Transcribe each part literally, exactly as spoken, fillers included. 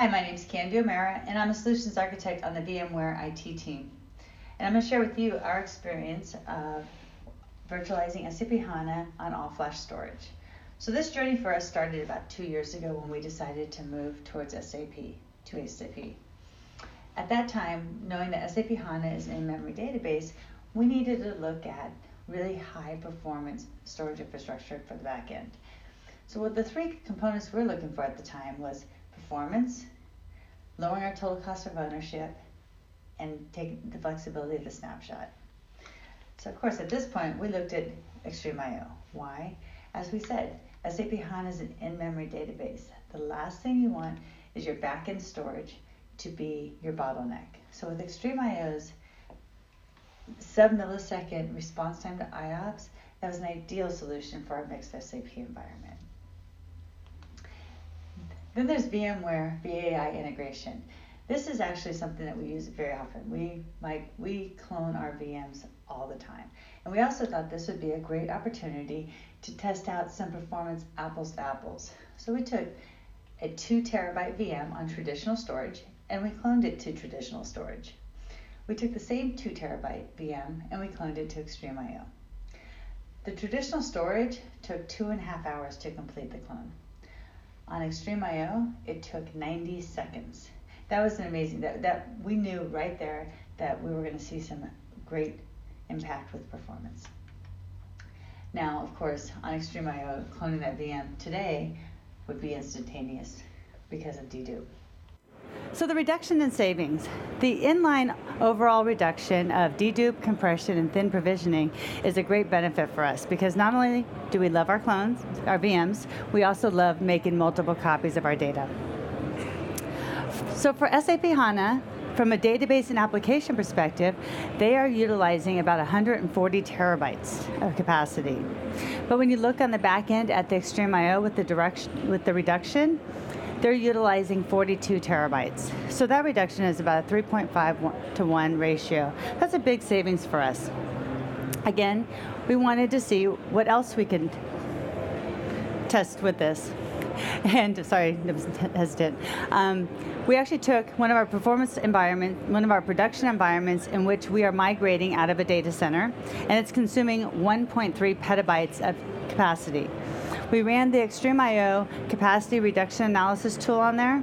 Hi, my name is Kandy O'Mara, and I'm a Solutions Architect on the VMware I T team. And I'm going to share with you our experience of virtualizing S A P HANA on all-flash storage. So this journey for us started about two years ago when we decided to move towards SAP, to SAP. At that time, knowing that S A P HANA is an in-memory database, we needed to look at really high-performance storage infrastructure for the back end. So what the three components we were looking for at the time was performance, lowering our total cost of ownership, and taking the flexibility of the snapshot. So of course, at this point, we looked at XtremIO. Why? As we said, S A P HANA is an in-memory database. The last thing you want is your back-end storage to be your bottleneck. So with XtremIO's sub-millisecond response time to I O P S, that was an ideal solution for our mixed S A P environment. Then there's VMware V A I integration. This is actually something that we use very often. We, like, we clone our V Ms all the time. And we also thought this would be a great opportunity to test out some performance apples to apples. So we took a two terabyte V M on traditional storage and we cloned it to traditional storage. We took the same two terabyte V M and we cloned it to XtremIO. The traditional storage took two and a half hours to complete the clone. On XtremIO, it took ninety seconds. That was an amazing, that, that we knew right there that we were going to see some great impact with performance. Now, of course, on XtremIO, cloning that V M today would be instantaneous because of dedupe. So the reduction in savings, the inline overall reduction of dedupe, compression, and thin provisioning is a great benefit for us because not only do we love our clones, our V Ms, we also love making multiple copies of our data. So for S A P HANA, from a database and application perspective, they are utilizing about one hundred forty terabytes of capacity. But when you look on the back end at the XtremIO with the, direction, with the reduction, they're utilizing forty-two terabytes. So that reduction is about a three point five to one ratio. That's a big savings for us. Again, we wanted to see what else we could test with this. And sorry, I was hesitant. Um, we actually took one of our performance environments, one of our production environments in which we are migrating out of a data center, and it's consuming one point three petabytes of capacity. We ran the XtremIO capacity reduction analysis tool on there,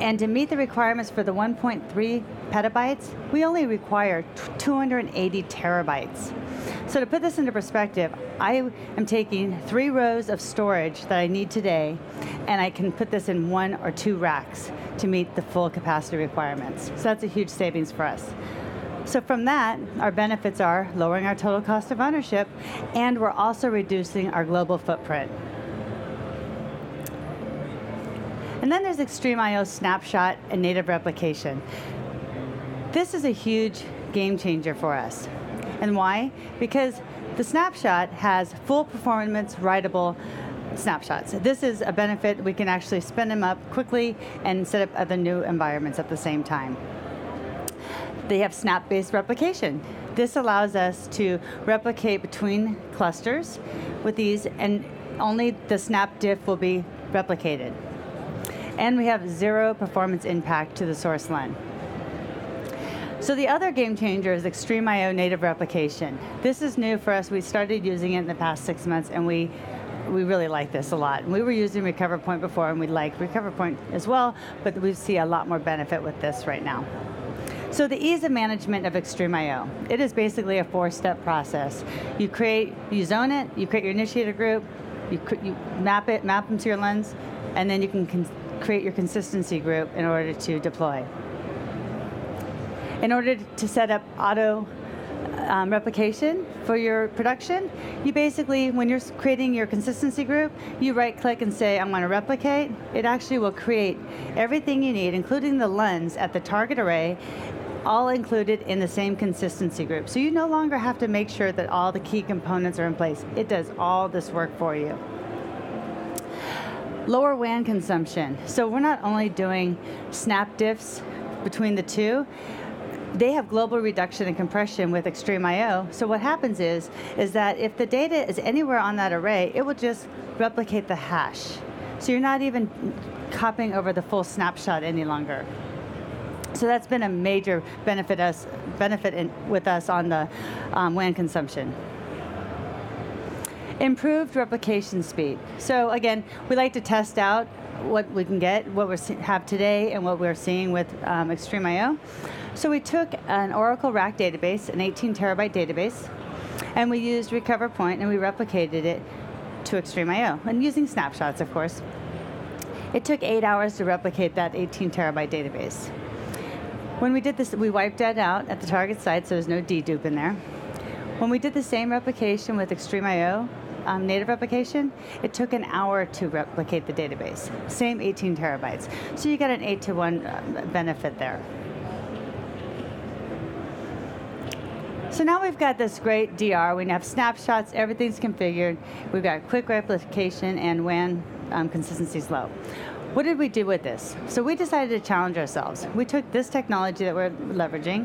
and to meet the requirements for the one point three petabytes, we only require two hundred eighty terabytes. So to put this into perspective, I am taking three rows of storage that I need today, and I can put this in one or two racks to meet the full capacity requirements. So that's a huge savings for us. So from that, our benefits are lowering our total cost of ownership, and we're also reducing our global footprint. And then there's XtremIO snapshot and native replication. This is a huge game changer for us. And why? Because the snapshot has full performance writable snapshots. This is a benefit. We can actually spin them up quickly and set up other new environments at the same time. They have snap-based replication. This allows us to replicate between clusters with these, and only the snap diff will be replicated. And we have zero performance impact to the source L A N. So the other game changer is XtremIO native replication. This is new for us. We started using it in the past six months, and we we really like this a lot. We were using RecoverPoint before, and we like RecoverPoint as well, but we see a lot more benefit with this right now. So the ease of management of XtremIO, it is basically a four-step process. You create, you zone it, you create your initiator group, you, you map it, map them to your L A Ns, and then you can con- create your consistency group in order to deploy. In order to set up auto um, replication for your production, you basically, when you're creating your consistency group, you right-click and say, I'm going to replicate. It actually will create everything you need, including the L A Ns at the target array, all included in the same consistency group. So you no longer have to make sure that all the key components are in place. It does all this work for you. Lower W A N consumption. So we're not only doing snap diffs between the two, they have global reduction and compression with XtremIO. So what happens is, is that if the data is anywhere on that array, it will just replicate the hash. So you're not even copying over the full snapshot any longer. So that's been a major benefit us benefit in, with us on the um, W A N consumption. Improved replication speed. So again, we like to test out what we can get, what we have today, and what we're seeing with um, XtremIO. So we took an Oracle R A C database, an eighteen terabyte database, and we used RecoverPoint, and we replicated it to XtremIO, and using snapshots, of course. It took eight hours to replicate that eighteen terabyte database. When we did this, we wiped that out at the target site, so there's no dedupe in there. When we did the same replication with XtremIO, um, native replication, it took an hour to replicate the database, same eighteen terabytes. So you got an eight to one benefit there. So now we've got this great D R. We have snapshots, everything's configured. We've got quick replication and W A N um, consistency is low. What did we do with this? So we decided to challenge ourselves. We took this technology that we're leveraging,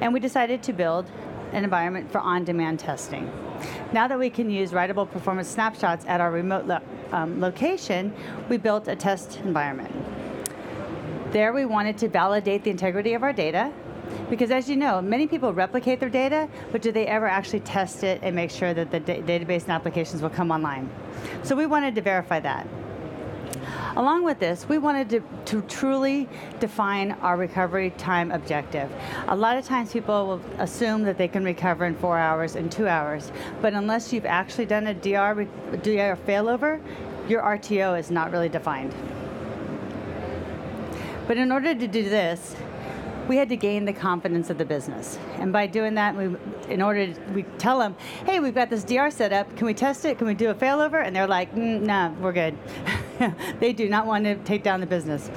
and we decided to build an environment for on-demand testing. Now that we can use writable performance snapshots at our remote lo um, location, we built a test environment. There we wanted to validate the integrity of our data, because as you know, many people replicate their data, but do they ever actually test it and make sure that the da database and applications will come online? So we wanted to verify that. Along with this, we wanted to, to truly define our recovery time objective. A lot of times people will assume that they can recover in four hours and two hours, but unless you've actually done a D R, D R failover, your R T O is not really defined. But in order to do this, we had to gain the confidence of the business. And by doing that, we, in order, to, we tell them, hey, we've got this D R set up, can we test it, can we do a failover? And they're like, mm, nah, we're good. They do not want to take down the business.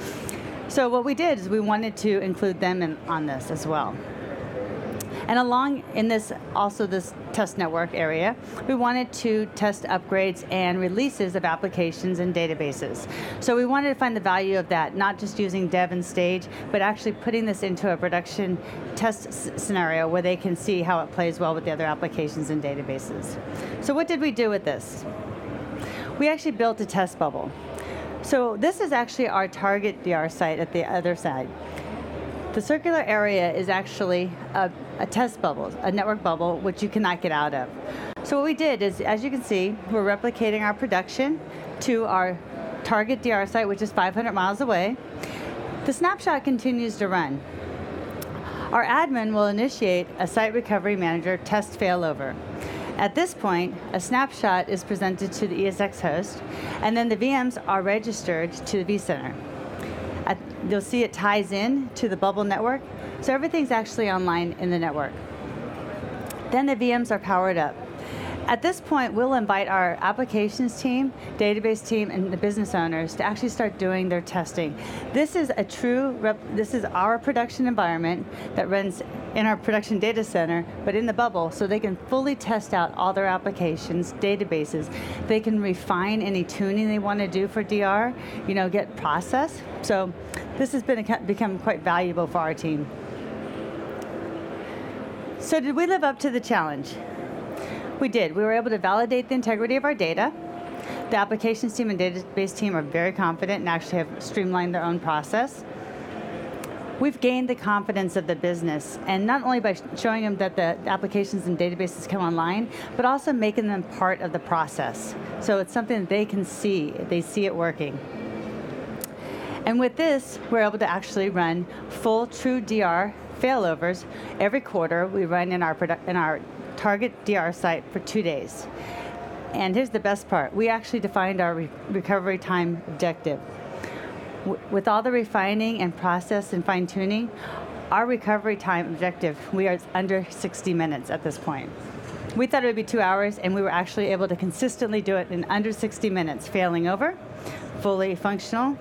So what we did is we wanted to include them in, on this as well. And along in this, also this test network area, we wanted to test upgrades and releases of applications and databases. So we wanted to find the value of that, not just using dev and stage, but actually putting this into a production test s scenario where they can see how it plays well with the other applications and databases. So what did we do with this? We actually built a test bubble. So this is actually our target D R site at the other side. The circular area is actually a, a test bubble, a network bubble, which you cannot get out of. So what we did is, as you can see, we're replicating our production to our target D R site, which is five hundred miles away. The snapshot continues to run. Our admin will initiate a Site Recovery Manager test failover. At this point, a snapshot is presented to the E S X host, and then the V Ms are registered to the vCenter. You'll see it ties in to the bubble network, so everything's actually online in the network. Then the V Ms are powered up. At this point, we'll invite our applications team, database team, and the business owners to actually start doing their testing. This is a true, rep this is our production environment that runs in our production data center, but in the bubble, so they can fully test out all their applications, databases. They can refine any tuning they want to do for D R, you know, get process. So this has been a, become quite valuable for our team. So did we live up to the challenge? We did. We were able to validate the integrity of our data. The applications team and database team are very confident and actually have streamlined their own process. We've gained the confidence of the business, and not only by sh showing them that the applications and databases come online, but also making them part of the process. So it's something that they can see. They see it working. And with this, we're able to actually run full true D R failovers. Every quarter, we run in our, produ in our target D R site for two days. And here's the best part. We actually defined our re recovery time objective. W with all the refining and process and fine tuning, our recovery time objective, we are under sixty minutes at this point. We thought it would be two hours, and we were actually able to consistently do it in under sixty minutes, failing over, fully functional,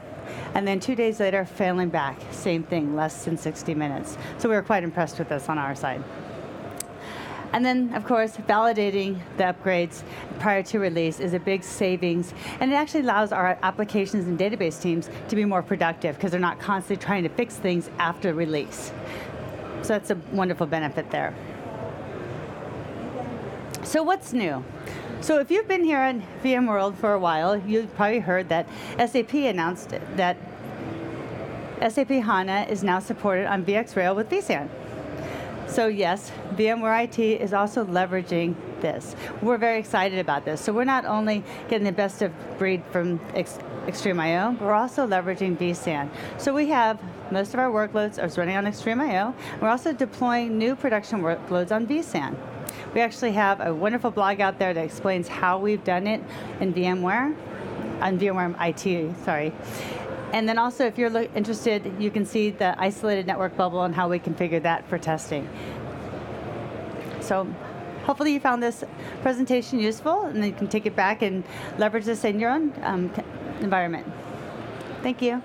and then two days later, failing back. Same thing, less than sixty minutes. So we were quite impressed with this on our side. And then, of course, validating the upgrades prior to release is a big savings, and it actually allows our applications and database teams to be more productive because they're not constantly trying to fix things after release. So that's a wonderful benefit there. So what's new? So if you've been here in VMworld for a while, you've probably heard that S A P announced that S A P HANA is now supported on VxRail with vSAN. So yes, VMware I T is also leveraging this. We're very excited about this. So we're not only getting the best of breed from XtremIO, but we're also leveraging vSAN. So we have most of our workloads are running on XtremIO. We're also deploying new production workloads on vSAN. We actually have a wonderful blog out there that explains how we've done it in VMware, on VMware I T, sorry. And then also, if you're interested, you can see the isolated network bubble and how we configure that for testing. So hopefully you found this presentation useful, and then you can take it back and leverage this in your own um, environment. Thank you.